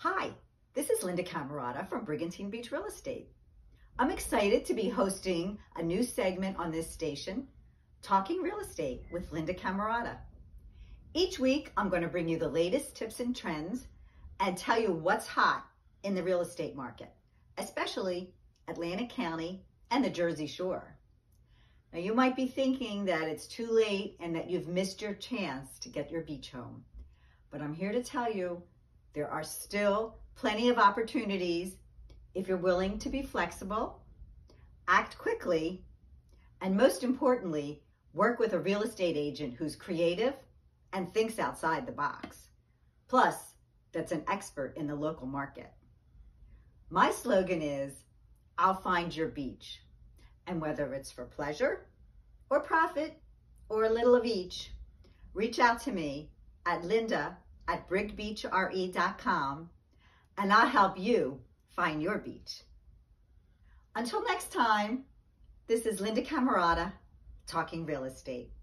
Hi, this is Linda Camarata from Brigantine Beach Real Estate. I'm excited to be hosting a new segment on this station, Talking Real Estate with Linda Camarata. Each week, I'm going to bring you the latest tips and trends and tell you what's hot in the real estate market, especially Atlantic County and the Jersey Shore. Now, you might be thinking that it's too late and that you've missed your chance to get your beach home, but I'm here to tell you there are still plenty of opportunities if you're willing to be flexible, act quickly, and most importantly, work with a real estate agent who's creative and thinks outside the box. Plus, that's an expert in the local market. My slogan is, I'll find your beach. And whether it's for pleasure or profit or a little of each, reach out to me at linda@brigbeachre.com and I'll help you find your beach. Until next time, this is Linda Camarata, Talking Real Estate.